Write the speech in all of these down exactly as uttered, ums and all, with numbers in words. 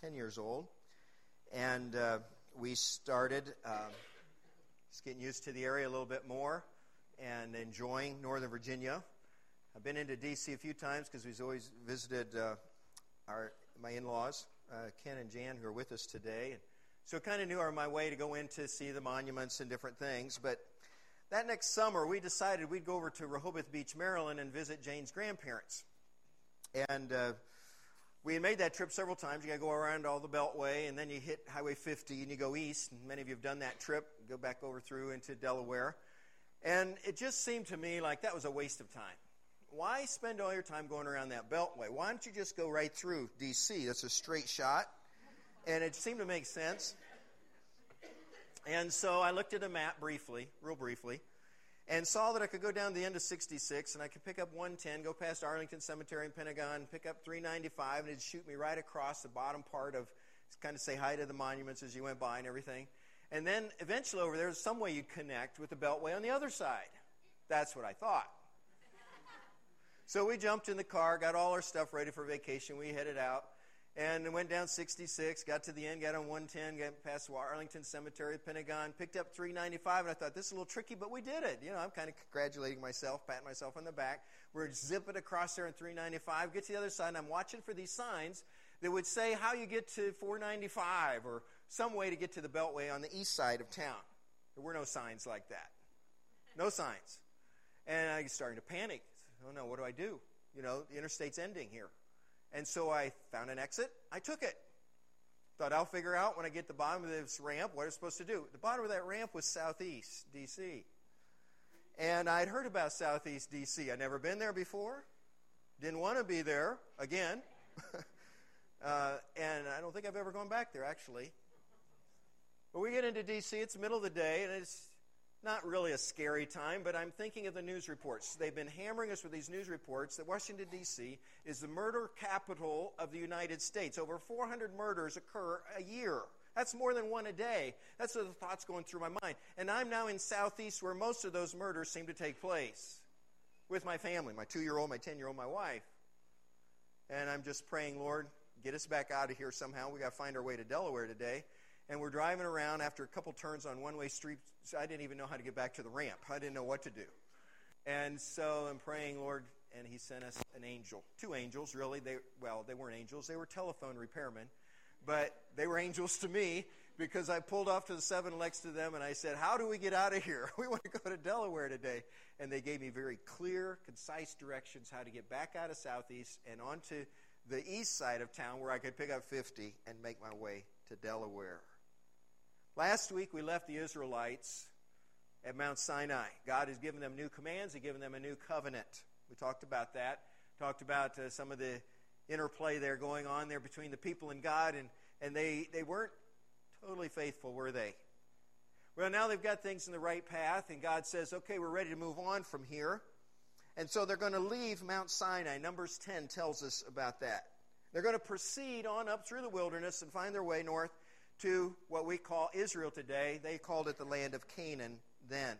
ten years old, and uh, we started uh, just getting used to the area a little bit more and enjoying Northern Virginia. I've been into D C a few times because we've always visited uh, our my in-laws, uh, Ken and Jan, who are with us today. And so kind of knew on my way to go in to see the monuments and different things. But that next summer, we decided we'd go over to Rehoboth Beach, Maryland, and visit Jane's grandparents. And uh, we had made that trip several times. You got to go around all the Beltway, and then you hit Highway fifty, and you go east. And many of you have done that trip. Go back over through into Delaware. And it just seemed to me like that was a waste of time. Why spend all your time going around that Beltway? Why don't you just go right through D C? That's a straight shot. And it seemed to make sense. And so I looked at a map briefly, real briefly, and saw that I could go down to the end of sixty-six, and I could pick up one ten, go past Arlington Cemetery and Pentagon, pick up three ninety-five, and it'd shoot me right across the bottom part of, kind of say hi to the monuments as you went by and everything. And then eventually over there was some way you'd connect with the Beltway on the other side. That's what I thought. So we jumped in the car, got all our stuff ready for vacation. We headed out and went down sixty-six, got to the end, got on one ten, got past Arlington Cemetery, Pentagon, picked up three ninety-five, and I thought, this is a little tricky, but we did it. You know, I'm kind of congratulating myself, patting myself on the back. We're zipping across there in three ninety-five, get to the other side, and I'm watching for these signs that would say how you get to four ninety-five or some way to get to the Beltway on the east side of town. There were no signs like that. No signs. And I was starting to panic. Oh no, what do I do? You know, the interstate's ending here. And so I found an exit. I took it. Thought I'll figure out when I get to the bottom of this ramp what I was supposed to do. The bottom of that ramp was Southeast D C. And I'd heard about Southeast D C. I'd never been there before. Didn't want to be there again. uh, and I don't think I've ever gone back there, actually. But we get into D C, it's the middle of the day, and it's not really a scary time, but I'm thinking of the news reports. They've been hammering us with these news reports that Washington, D C is the murder capital of the United States. Over four hundred murders occur a year. That's more than one a day. That's the thoughts going through my mind. And I'm now in Southeast where most of those murders seem to take place with my family, my two-year-old, my ten-year-old, my wife. And I'm just praying, Lord, get us back out of here somehow. We've got to find our way to Delaware today. And we're driving around after a couple turns on one-way streets. I didn't even know how to get back to the ramp. I didn't know what to do. And so I'm praying, Lord, and he sent us an angel. Two angels, really. They Well, they weren't angels. They were telephone repairmen. But they were angels to me because I pulled off to the seven eleven to them, and I said, how do we get out of here? We want to go to Delaware today. And they gave me very clear, concise directions how to get back out of Southeast and onto the east side of town where I could pick up fifty and make my way to Delaware. Last week, we left the Israelites at Mount Sinai. God has given them new commands. He's given them a new covenant. We talked about that. Talked about uh, some of the interplay there going on there between the people and God. And, and they, they weren't totally faithful, were they? Well, now they've got things in the right path. And God says, okay, we're ready to move on from here. And so they're going to leave Mount Sinai. Numbers ten tells us about that. They're going to proceed on up through the wilderness and find their way north to what we call Israel today. They called it the land of Canaan then.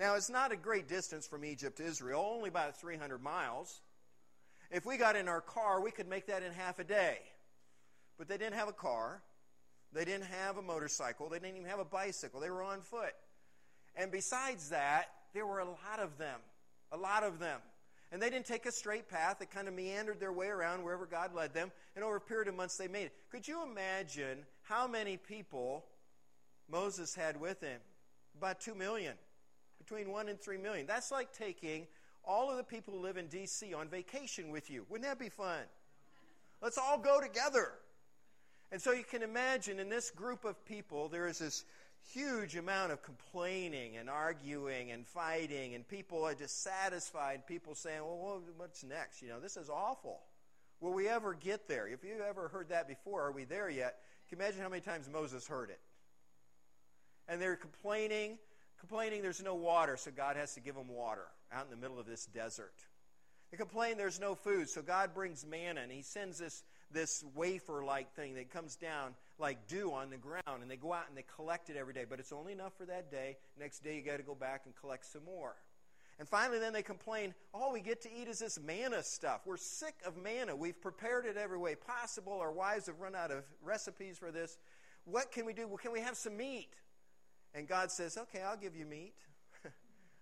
Now, it's not a great distance from Egypt to Israel, only about three hundred miles. If we got in our car, we could make that in half a day. But they didn't have a car. They didn't have a motorcycle. They didn't even have a bicycle. They were on foot. And besides that, there were a lot of them, a lot of them. And they didn't take a straight path. They kind of meandered their way around wherever God led them. And over a period of months, they made it. Could you imagine how many people Moses had with him? About two million. Between one and three million. That's like taking all of the people who live in D C on vacation with you. Wouldn't that be fun? Let's all go together. And so you can imagine in this group of people, there is this huge amount of complaining and arguing and fighting, and people are dissatisfied. People saying, well, what's next? You know, this is awful. Will we ever get there? If you've ever heard that before, are we there yet? Can you imagine how many times Moses heard it? And they're complaining, complaining there's no water, so God has to give them water out in the middle of this desert. They complain there's no food, so God brings manna, and he sends this, this wafer-like thing that comes down like dew on the ground, and they go out and they collect it every day, but it's only enough for that day. Next day, you got to go back and collect some more. And finally, then they complain, all we get to eat is this manna stuff. We're sick of manna. We've prepared it every way possible. Our wives have run out of recipes for this. What can we do? Well, can we have some meat? And God says, okay, I'll give you meat.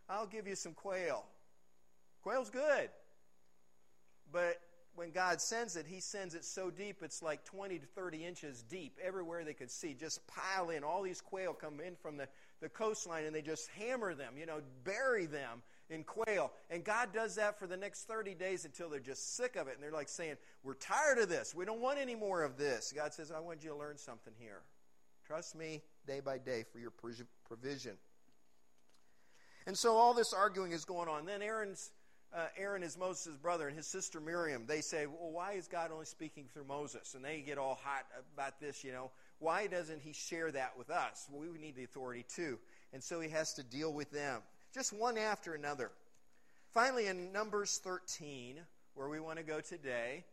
I'll give you some quail. Quail's good. But when God sends it, he sends it so deep, it's like twenty to thirty inches deep. Everywhere they could see, just pile in. All these quail come in from the, the coastline, and they just hammer them, you know, bury them in quail. And God does that for the next thirty days until they're just sick of it. And they're like saying, we're tired of this. We don't want any more of this. God says, I want you to learn something here. Trust me day by day for your provision. And so all this arguing is going on. Then Aaron's Uh, Aaron is Moses' brother, and his sister Miriam, they say, well, why is God only speaking through Moses? And they get all hot about this, you know. Why doesn't he share that with us? Well, we need the authority too. And so he has to deal with them, just one after another. Finally, in Numbers thirteen, where we want to go today,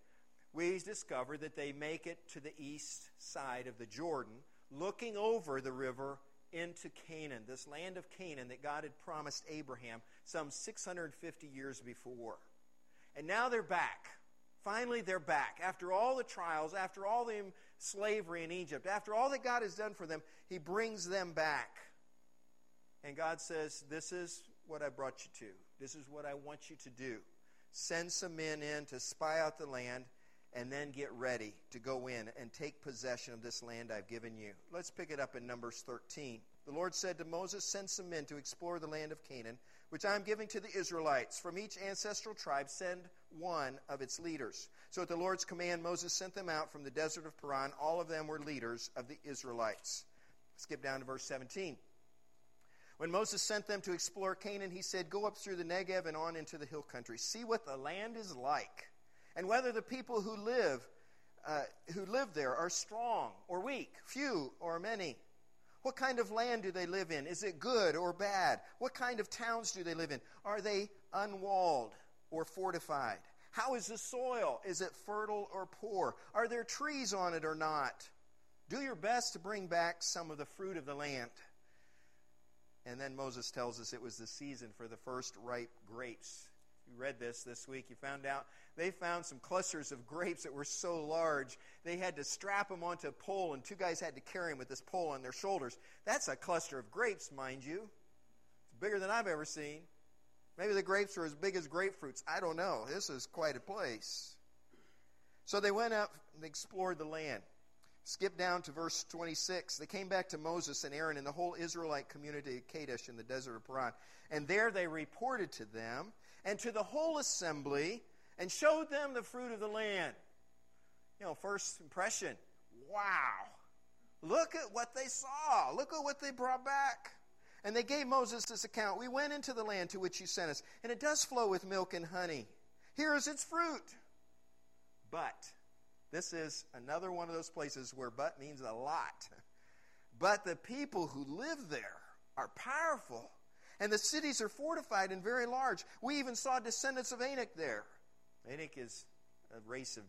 we discover that they make it to the east side of the Jordan, looking over the river into Canaan, this land of Canaan that God had promised Abraham some six hundred fifty years before. And now they're back. Finally, they're back. After all the trials, after all the slavery in Egypt, after all that God has done for them, he brings them back. And God says, this is what I brought you to. This is what I want you to do. Send some men in to spy out the land, and then get ready to go in and take possession of this land I've given you. Let's pick it up in Numbers thirteen. The Lord said to Moses, send some men to explore the land of Canaan, which I am giving to the Israelites. From each ancestral tribe send one of its leaders. So at the Lord's command, Moses sent them out from the desert of Paran. All of them were leaders of the Israelites. Skip down to verse seventeen. When Moses sent them to explore Canaan, he said, go up through the Negev and on into the hill country. See what the land is like, and whether the people who live uh, who live there are strong or weak, few or many. What kind of land do they live in? Is it good or bad? What kind of towns do they live in? Are they unwalled or fortified? How is the soil? Is it fertile or poor? Are there trees on it or not? Do your best to bring back some of the fruit of the land. And then Moses tells us it was the season for the first ripe grapes. You read this this week. You found out they found some clusters of grapes that were so large they had to strap them onto a pole, and two guys had to carry them with this pole on their shoulders. That's a cluster of grapes, mind you. It's bigger than I've ever seen. Maybe the grapes were as big as grapefruits. I don't know. This is quite a place. So they went up and explored the land. Skip down to verse twenty-six. They came back to Moses and Aaron and the whole Israelite community of Kadesh in the desert of Paran. And there they reported to them and to the whole assembly and showed them the fruit of the land. You know, first impression, wow. Look at what they saw. Look at what they brought back. And they gave Moses this account. We went into the land to which you sent us, and it does flow with milk and honey. Here is its fruit. But this is another one of those places where but means a lot. But the people who live there are powerful, and the cities are fortified and very large. We even saw descendants of Anak there. Anak is a race of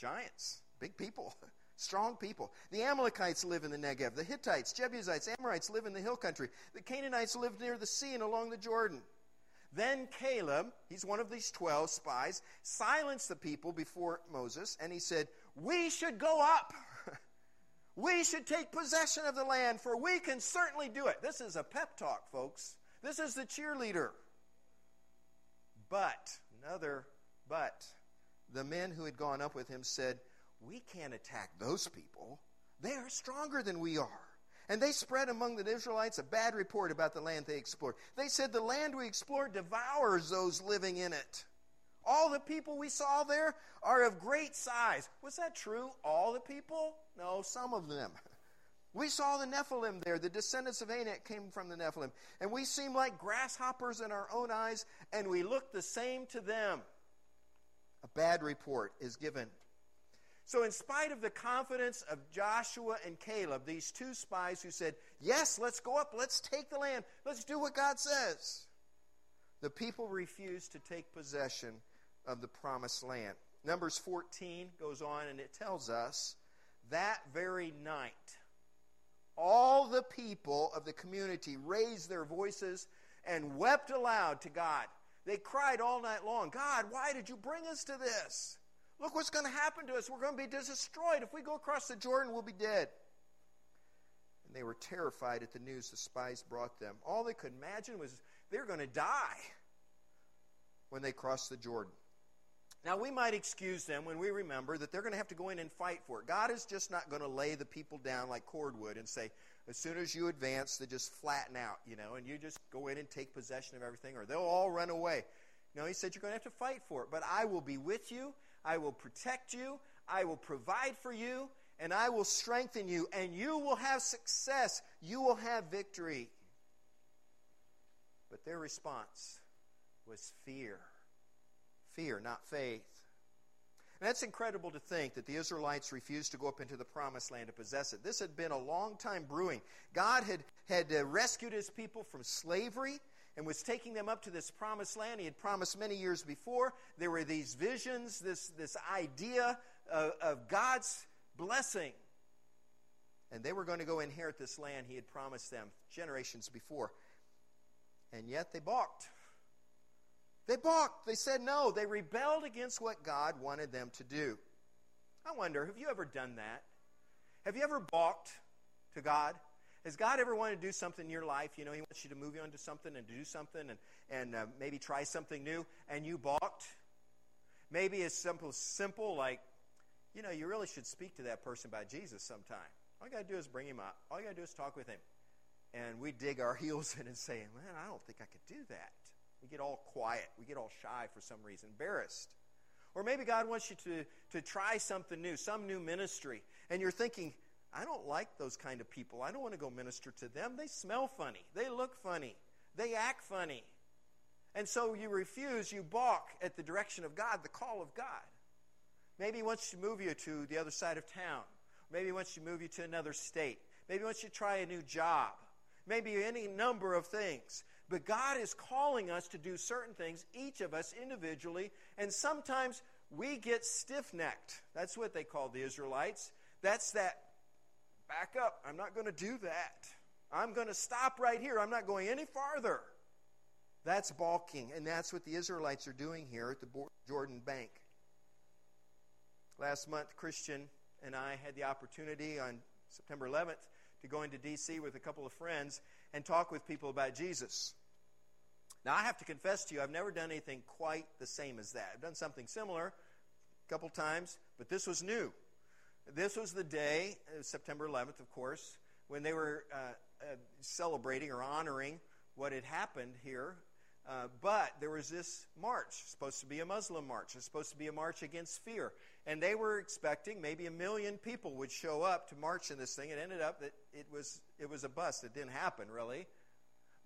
giants, big people, strong people. The Amalekites live in the Negev. The Hittites, Jebusites, Amorites live in the hill country. The Canaanites live near the sea and along the Jordan. Then Caleb, he's one of these twelve spies, silenced the people before Moses, and he said, we should go up. We should take possession of the land, for we can certainly do it. This is a pep talk, folks. This is the cheerleader. But, another but, the men who had gone up with him said, we can't attack those people. They are stronger than we are. And they spread among the Israelites a bad report about the land they explored. They said, the land we explored devours those living in it. All the people we saw there are of great size. Was that true? All the people? No, some of them. We saw the Nephilim there. The descendants of Anak came from the Nephilim. And we seemed like grasshoppers in our own eyes, and we looked the same to them. A bad report is given. So in spite of the confidence of Joshua and Caleb, these two spies who said, yes, let's go up, let's take the land, let's do what God says, the people refused to take possession of the promised land. Numbers fourteen goes on, and it tells us, that very night, all the people of the community raised their voices and wept aloud to God. They cried all night long, God, why did you bring us to this? Look what's going to happen to us. We're going to be destroyed. If we go across the Jordan, we'll be dead. And they were terrified at the news the spies brought them. All they could imagine was they're going to die when they crossed the Jordan. Now, we might excuse them when we remember that they're going to have to go in and fight for it. God is just not going to lay the people down like cordwood and say, as soon as you advance, they just flatten out, you know, and you just go in and take possession of everything, or they'll all run away. No, he said, you're going to have to fight for it. But I will be with you. I will protect you. I will provide for you. And I will strengthen you. And you will have success. You will have victory. But their response was fear. Fear, not faith. And that's incredible to think that the Israelites refused to go up into the promised land to possess it. This had been a long time brewing. God had, had uh, rescued his people from slavery and was taking them up to this promised land. He had promised many years before. There were these visions, this, this idea of, of God's blessing. And they were going to go inherit this land he had promised them generations before. And yet they balked. They balked. They said no. They rebelled against what God wanted them to do. I wonder, have you ever done that? Have you ever balked to God? Has God ever wanted to do something in your life? You know, he wants you to move on to something and do something and, and uh, maybe try something new, and you balked? Maybe it's simple, simple like, you know, you really should speak to that person about Jesus sometime. All you got to do is bring him up. All you got to do is talk with him. And we dig our heels in and say, man, I don't think I could do that. We get all quiet. We get all shy for some reason, embarrassed. Or maybe God wants you to, to try something new, some new ministry. And you're thinking, I don't like those kind of people. I don't want to go minister to them. They smell funny. They look funny. They act funny. And so you refuse, you balk at the direction of God, the call of God. Maybe he wants to move you to the other side of town. Maybe he wants to move you to another state. Maybe he wants you to try a new job. Maybe any number of things. But God is calling us to do certain things, each of us individually, and sometimes we get stiff-necked. That's what they call the Israelites. That's that, back up, I'm not going to do that. I'm going to stop right here. I'm not going any farther. That's balking, and that's what the Israelites are doing here at the Jordan bank. Last month, Christian and I had the opportunity on September eleventh to go into D C with a couple of friends and talk with people about Jesus. Now, I have to confess to you, I've never done anything quite the same as that. I've done something similar a couple times, but this was new. This was the day, September eleventh, of course, when they were uh, uh, celebrating or honoring what had happened here. Uh, but there was this march, supposed to be a Muslim march. It was supposed to be a march against fear. And they were expecting maybe a million people would show up to march in this thing. It ended up that it was it was a bust. It didn't happen, really.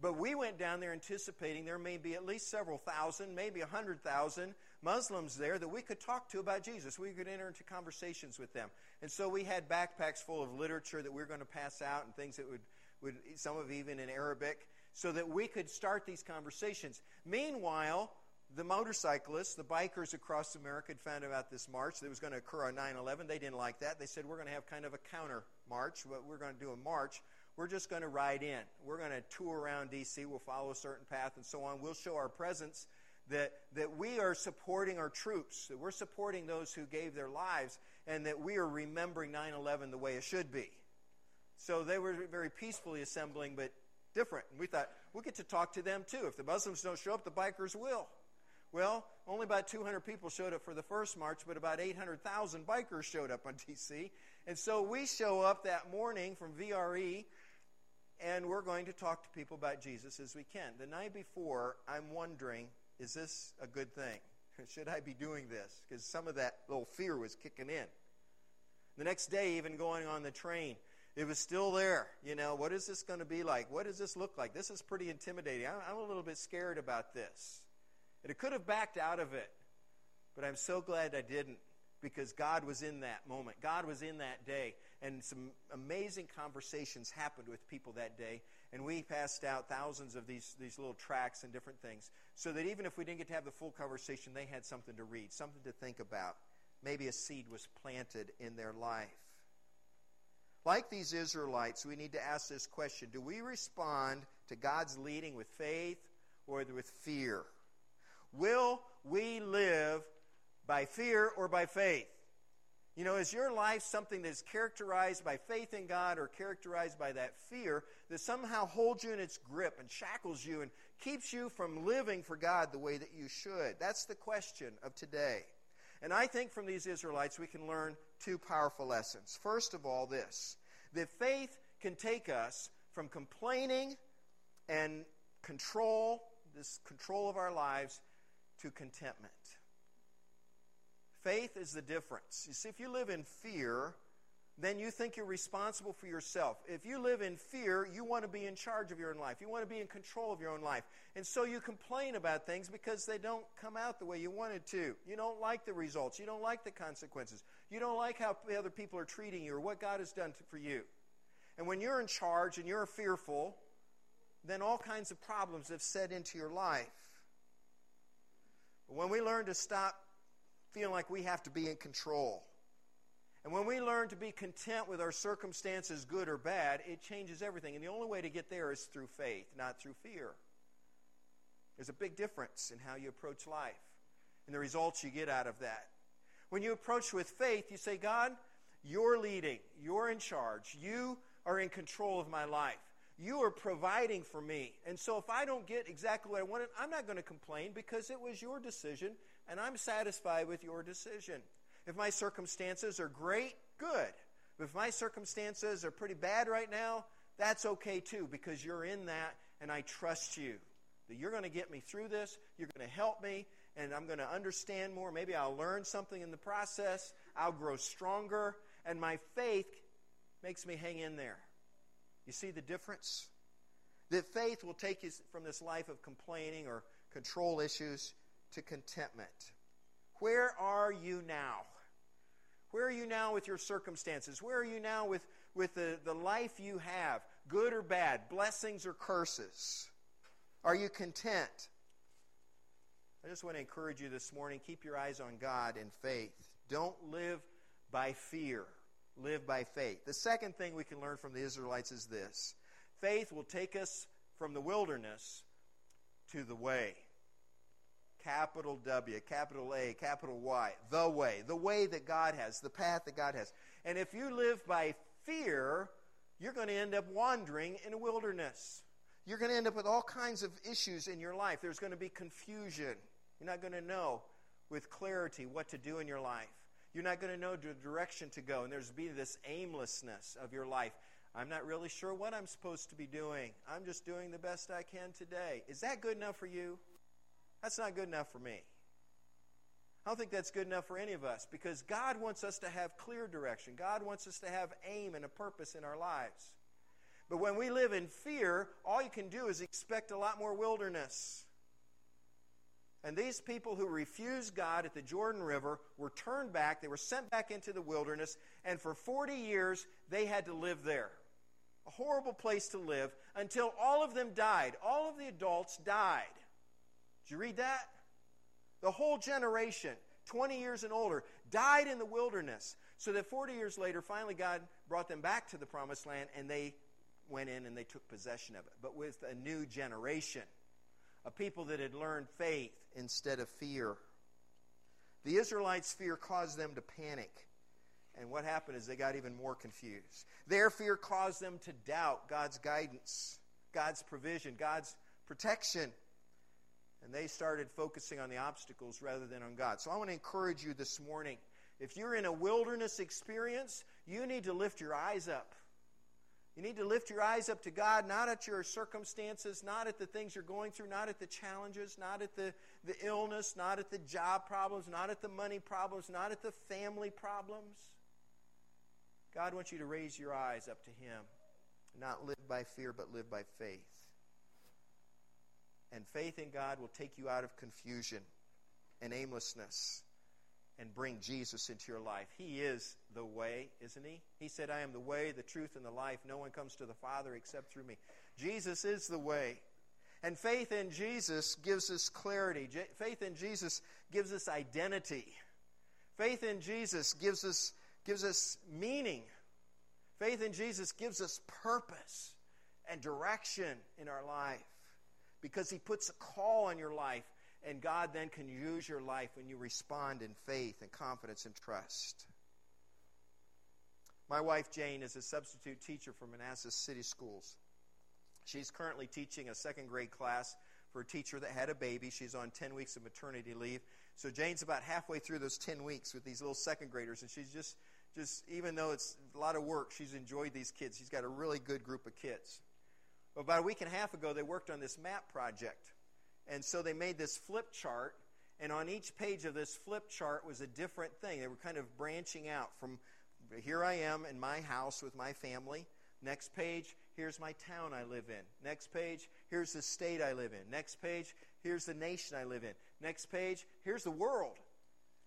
But we went down there anticipating there may be at least several thousand, maybe a hundred thousand Muslims there that we could talk to about Jesus. We could enter into conversations with them. And so we had backpacks full of literature that we were going to pass out and things that would, would some of even in Arabic, so that we could start these conversations. Meanwhile, the motorcyclists, the bikers across America had found about this march that was going to occur on nine eleven. They didn't like that. They said, we're going to have kind of a counter march. What we're going to do a march. We're just going to ride in. We're going to tour around D C. We'll follow a certain path and so on. We'll show our presence that, that we are supporting our troops, that we're supporting those who gave their lives, and that we are remembering nine eleven the way it should be. So they were very peacefully assembling, but different. And we thought, we'll get to talk to them too. If the Muslims don't show up, the bikers will. Well, only about two hundred people showed up for the first march, but about eight hundred thousand bikers showed up on D C. And so we show up that morning from V R E, and we're going to talk to people about Jesus as we can. The night before, I'm wondering, is this a good thing? Should I be doing this? Because some of that little fear was kicking in. The next day, even going on the train, it was still there. You know, what is this going to be like? What does this look like? This is pretty intimidating. I'm, I'm a little bit scared about this. And I could have backed out of it, but I'm so glad I didn't, because God was in that moment. God was in that day, and some amazing conversations happened with people that day, and we passed out thousands of these, these little tracts and different things, so that even if we didn't get to have the full conversation, they had something to read, something to think about. Maybe a seed was planted in their life. Like these Israelites, we need to ask this question. Do we respond to God's leading with faith or with fear? Will we live by fear or by faith? You know, is your life something that is characterized by faith in God or characterized by that fear that somehow holds you in its grip and shackles you and keeps you from living for God the way that you should? That's the question of today. And I think from these Israelites we can learn two powerful lessons. First of all, this, that faith can take us from complaining and control, this control of our lives, to contentment. Faith is the difference. You see, if you live in fear, then you think you're responsible for yourself. If you live in fear, you want to be in charge of your own life. You want to be in control of your own life. And so you complain about things because they don't come out the way you wanted to. You don't like the results. You don't like the consequences. You don't like how other people are treating you or what God has done to, for you. And when you're in charge and you're fearful, then all kinds of problems have set into your life. But when we learn to stop feeling like we have to be in control, and when we learn to be content with our circumstances, good or bad, it changes everything. And the only way to get there is through faith, not through fear. There's a big difference in how you approach life and the results you get out of that. When you approach with faith, you say, God, you're leading, you're in charge, you are in control of my life. You are providing for me. And so if I don't get exactly what I wanted, I'm not going to complain because it was your decision and I'm satisfied with your decision. If my circumstances are great, good. But if my circumstances are pretty bad right now, that's okay too because you're in that and I trust you. That you're going to get me through this, you're going to help me, and I'm going to understand more. Maybe I'll learn something in the process. I'll grow stronger. And my faith makes me hang in there. You see the difference? That faith will take you from this life of complaining or control issues to contentment. Where are you now? Where are you now with your circumstances? Where are you now with, with the, the life you have? Good or bad? Blessings or curses? Are you content? I just want to encourage you this morning, keep your eyes on God in faith. Don't live by fear. Live by faith. The second thing we can learn from the Israelites is this. Faith will take us from the wilderness to the way. Capital W, capital A, capital Y. The way. The way that God has. The path that God has. And if you live by fear, you're going to end up wandering in a wilderness. You're going to end up with all kinds of issues in your life. There's going to be confusion. You're not going to know with clarity what to do in your life. You're not going to know the direction to go, and there's be this aimlessness of your life. I'm not really sure what I'm supposed to be doing. I'm just doing the best I can today. Is that good enough for you? That's not good enough for me. I don't think that's good enough for any of us because God wants us to have clear direction. God wants us to have aim and a purpose in our lives. But when we live in fear, all you can do is expect a lot more wilderness. And these people who refused God at the Jordan River were turned back. They were sent back into the wilderness. And for forty years, they had to live there. A horrible place to live until all of them died. All of the adults died. Did you read that? The whole generation, twenty years and older, died in the wilderness. So that forty years later, finally God brought them back to the Promised Land and they went in and they took possession of it. But with a new generation. A people that had learned faith instead of fear. The Israelites' fear caused them to panic. And what happened is they got even more confused. Their fear caused them to doubt God's guidance, God's provision, God's protection. And they started focusing on the obstacles rather than on God. So I want to encourage you this morning. If you're in a wilderness experience, you need to lift your eyes up. You need to lift your eyes up to God, not at your circumstances, not at the things you're going through, not at the challenges, not at the, the illness, not at the job problems, not at the money problems, not at the family problems. God wants you to raise your eyes up to Him. Not live by fear, but live by faith. And faith in God will take you out of confusion and aimlessness and bring Jesus into your life. He is the way, isn't He? He said, I am the way, the truth, and the life. No one comes to the Father except through me. Jesus is the way. And faith in Jesus gives us clarity. Faith in Jesus gives us identity. Faith in Jesus gives us, gives us meaning. Faith in Jesus gives us purpose. and direction in our life, because he puts a call on your life, and God then can use your life when you respond in faith and confidence and trust. My wife, Jane, is a substitute teacher for Manassas City Schools. She's currently teaching a second grade class for a teacher that had a baby. She's on ten weeks of maternity leave. So Jane's about halfway through those ten weeks with these little second graders, and she's just, just even though it's a lot of work, she's enjoyed these kids. She's got a really good group of kids. Well, about a week and a half ago, they worked on this map project, and so they made this flip chart, and on each page of this flip chart was a different thing. They were kind of branching out from, here I am in my house with my family. Next page, here's my town I live in. Next page, here's the state I live in. Next page, here's the nation I live in. Next page, here's the world.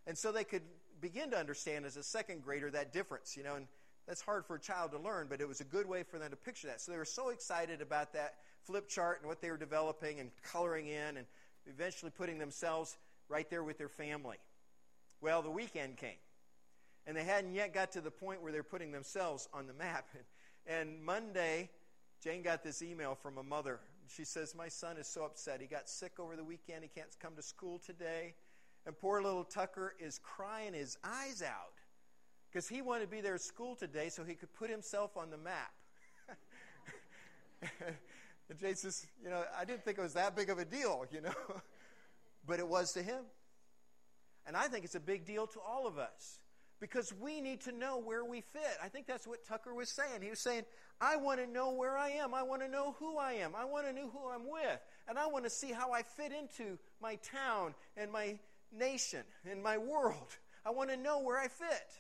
And so they could begin to understand as a second grader that difference, you know, and that's hard for a child to learn, but it was a good way for them to picture that. So they were so excited about that flip chart and what they were developing and coloring in and eventually putting themselves right there with their family. Well, the weekend came, and they hadn't yet got to the point where they're putting themselves on the map. And Monday, Jane got this email from a mother. She says, my son is so upset. He got sick over the weekend. He can't come to school today. And poor little Tucker is crying his eyes out, because he wanted to be there at school today so he could put himself on the map. And Jay says, you know, I didn't think it was that big of a deal, you know. But it was to him. And I think it's a big deal to all of us, because we need to know where we fit. I think that's what Tucker was saying. He was saying, I want to know where I am. I want to know who I am. I want to know who I'm with. And I want to see how I fit into my town and my nation and my world. I want to know where I fit.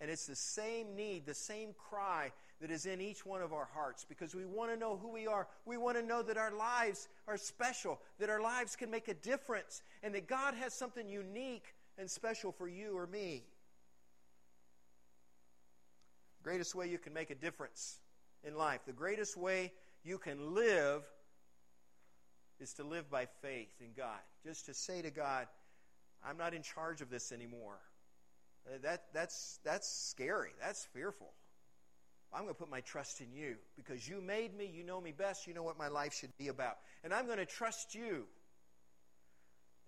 And it's the same need, the same cry that is in each one of our hearts, because we want to know who we are. We want to know that our lives are special, that our lives can make a difference, and that God has something unique and special for you or me. The greatest way you can make a difference in life, the greatest way you can live, is to live by faith in God. Just to say to God, I'm not in charge of this anymore. That, that's, that's scary. That's fearful. I'm going to put my trust in you, because you made me. You know me best. You know what my life should be about. And I'm going to trust you.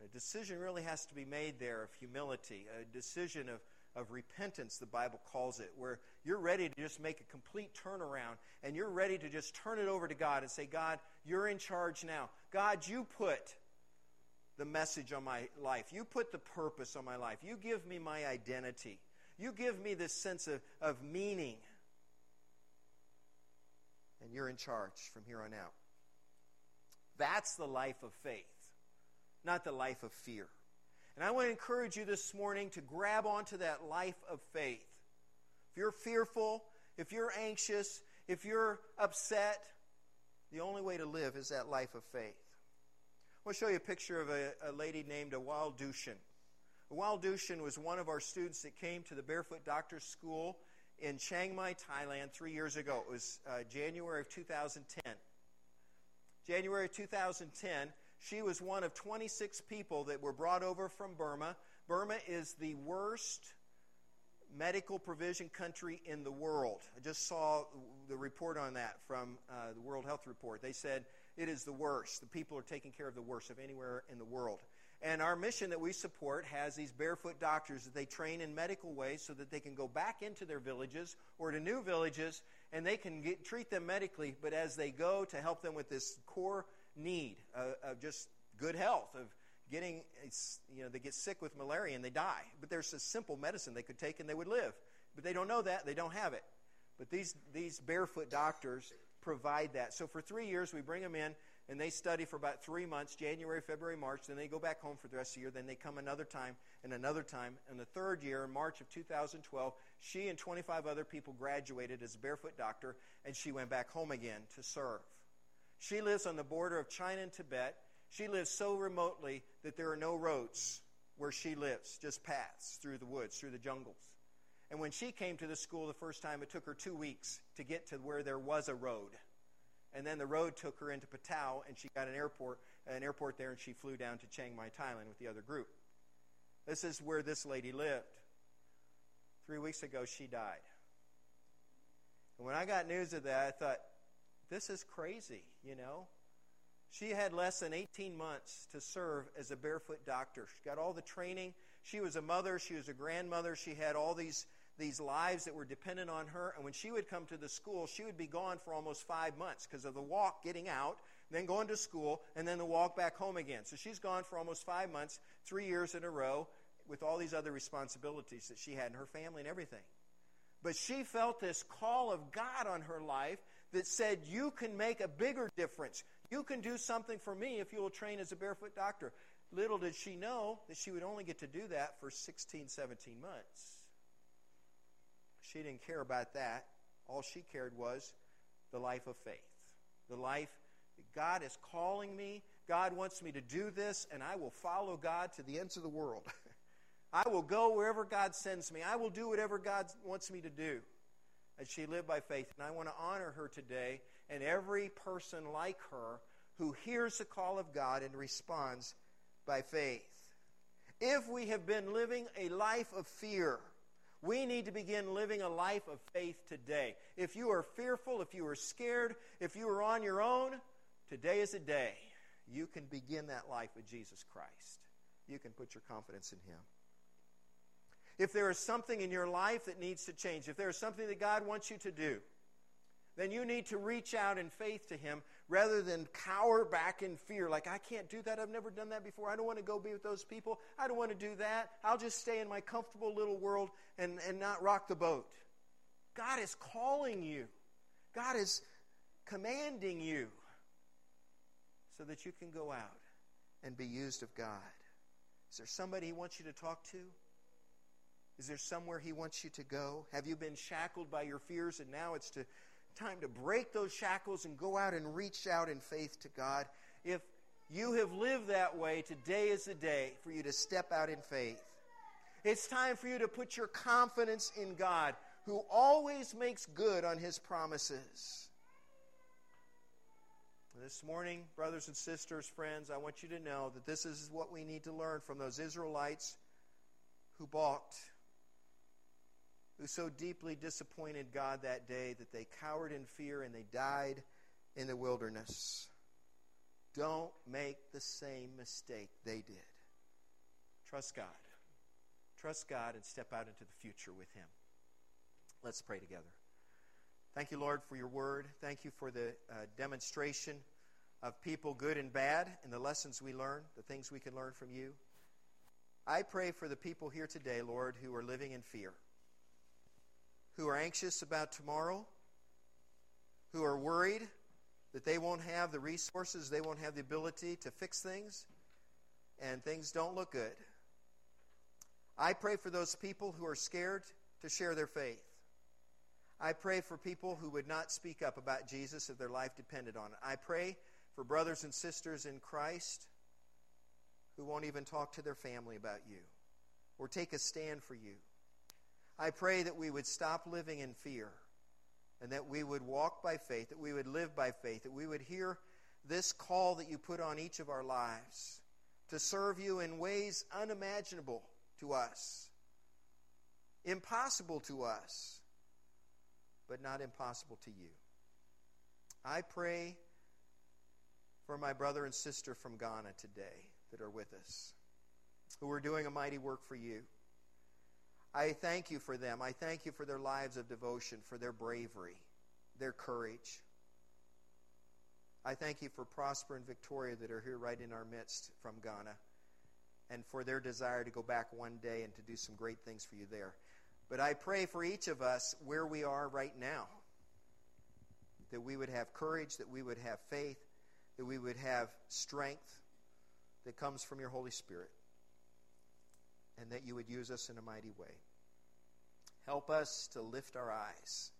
A decision really has to be made there of humility, a decision of, of repentance, the Bible calls it, where you're ready to just make a complete turnaround, and you're ready to just turn it over to God and say, God, you're in charge now. God, you put the message on my life. You put the purpose on my life. You give me my identity. You give me this sense of, of meaning. And you're in charge from here on out. That's the life of faith, not the life of fear. And I want to encourage you this morning to grab onto that life of faith. If you're fearful, if you're anxious, if you're upset, the only way to live is that life of faith. I want to show you a picture of a, a lady named Awal Dushan. Awal Dushan was one of our students that came to the Barefoot Doctors School in Chiang Mai, Thailand, three years ago. It was uh, January of two thousand ten. January of two thousand ten, she was one of twenty-six people that were brought over from Burma. Burma is the worst medical provision country in the world. I just saw the report on that from uh, the World Health Report. They said, it is the worst. The people are taking care of the worst of anywhere in the world. And our mission that we support has these barefoot doctors that they train in medical ways so that they can go back into their villages or to new villages, and they can get, treat them medically, but as they go, to help them with this core need of, of just good health, of getting, it's, you know, they get sick with malaria and they die. But there's a simple medicine they could take and they would live. But they don't know that. They don't have it. But these, these barefoot doctors provide that. So for three years, we bring them in, and they study for about three months, January, February, March. Then they go back home for the rest of the year. Then they come another time and another time. And the third year, in March of two thousand twelve, she and twenty-five other people graduated as a barefoot doctor, and she went back home again to serve. She lives on the border of China and Tibet. She lives so remotely that there are no roads where she lives, just paths through the woods, through the jungles. And when she came to the school the first time, it took her two weeks to get to where there was a road. And then the road took her into Patau, and she got an airport an airport there, and she flew down to Chiang Mai, Thailand with the other group. This is where this lady lived. Three weeks ago, she died. And when I got news of that, I thought, This is crazy, you know. She had less than eighteen months to serve as a barefoot doctor. She got all the training. She was a mother. She was a grandmother. She had all these, these lives that were dependent on her. And when she would come to the school, she would be gone for almost five months because of the walk getting out, then going to school, and then the walk back home again. So she's gone for almost five months, three years in a row, with all these other responsibilities that she had in her family and everything. But she felt this call of God on her life that said, you can make a bigger difference. You can do something for me if you will train as a barefoot doctor. Little did she know that she would only get to do that for sixteen, seventeen months. She didn't care about that. All she cared was the life of faith. The life that God is calling me. God wants me to do this, and I will follow God to the ends of the world. I will go wherever God sends me. I will do whatever God wants me to do. And she lived by faith. And I want to honor her today and every person like her who hears the call of God and responds by faith. If we have been living a life of fear, we need to begin living a life of faith today. If you are fearful, if you are scared, if you are on your own, today is a day you can begin that life with Jesus Christ. You can put your confidence in Him. If there is something in your life that needs to change, if there is something that God wants you to do, then you need to reach out in faith to Him rather than cower back in fear. Like, I can't do that. I've never done that before. I don't want to go be with those people. I don't want to do that. I'll just stay in my comfortable little world and, and not rock the boat. God is calling you. God is commanding you so that you can go out and be used of God. Is there somebody He wants you to talk to? Is there somewhere He wants you to go? Have you been shackled by your fears, and now it's to, time to break those shackles and go out and reach out in faith to God? If you have lived that way, today is the day for you to step out in faith. It's time for you to put your confidence in God, who always makes good on His promises. This morning, brothers and sisters, friends, I want you to know that this is what we need to learn from those Israelites who balked, who so deeply disappointed God that day that they cowered in fear and they died in the wilderness. Don't make the same mistake they did. Trust God. Trust God and step out into the future with Him. Let's pray together. Thank you, Lord, for your word. Thank you for the uh, demonstration of people, good and bad, and the lessons we learn, the things we can learn from you. I pray for the people here today, Lord, who are living in fear, who are anxious about tomorrow, who are worried that they won't have the resources, they won't have the ability to fix things, and things don't look good. I pray for those people who are scared to share their faith. I pray for people who would not speak up about Jesus if their life depended on it. I pray for brothers and sisters in Christ who won't even talk to their family about you or take a stand for you. I pray that we would stop living in fear and that we would walk by faith, that we would live by faith, that we would hear this call that you put on each of our lives to serve you in ways unimaginable to us, impossible to us, but not impossible to you. I pray for my brother and sister from Ghana today that are with us, who are doing a mighty work for you. I thank you for them. I thank you for their lives of devotion, for their bravery, their courage. I thank you for Prosper and Victoria that are here right in our midst from Ghana, and for their desire to go back one day and to do some great things for you there. But I pray for each of us where we are right now, that we would have courage, that we would have faith, that we would have strength that comes from your Holy Spirit, and that you would use us in a mighty way. Help us to lift our eyes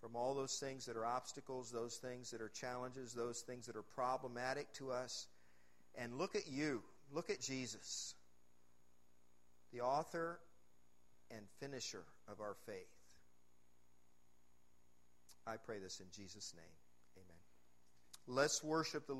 from all those things that are obstacles, those things that are challenges, those things that are problematic to us, and look at you, look at Jesus, the author and finisher of our faith. I pray this in Jesus' name. Amen. Let's worship the Lord.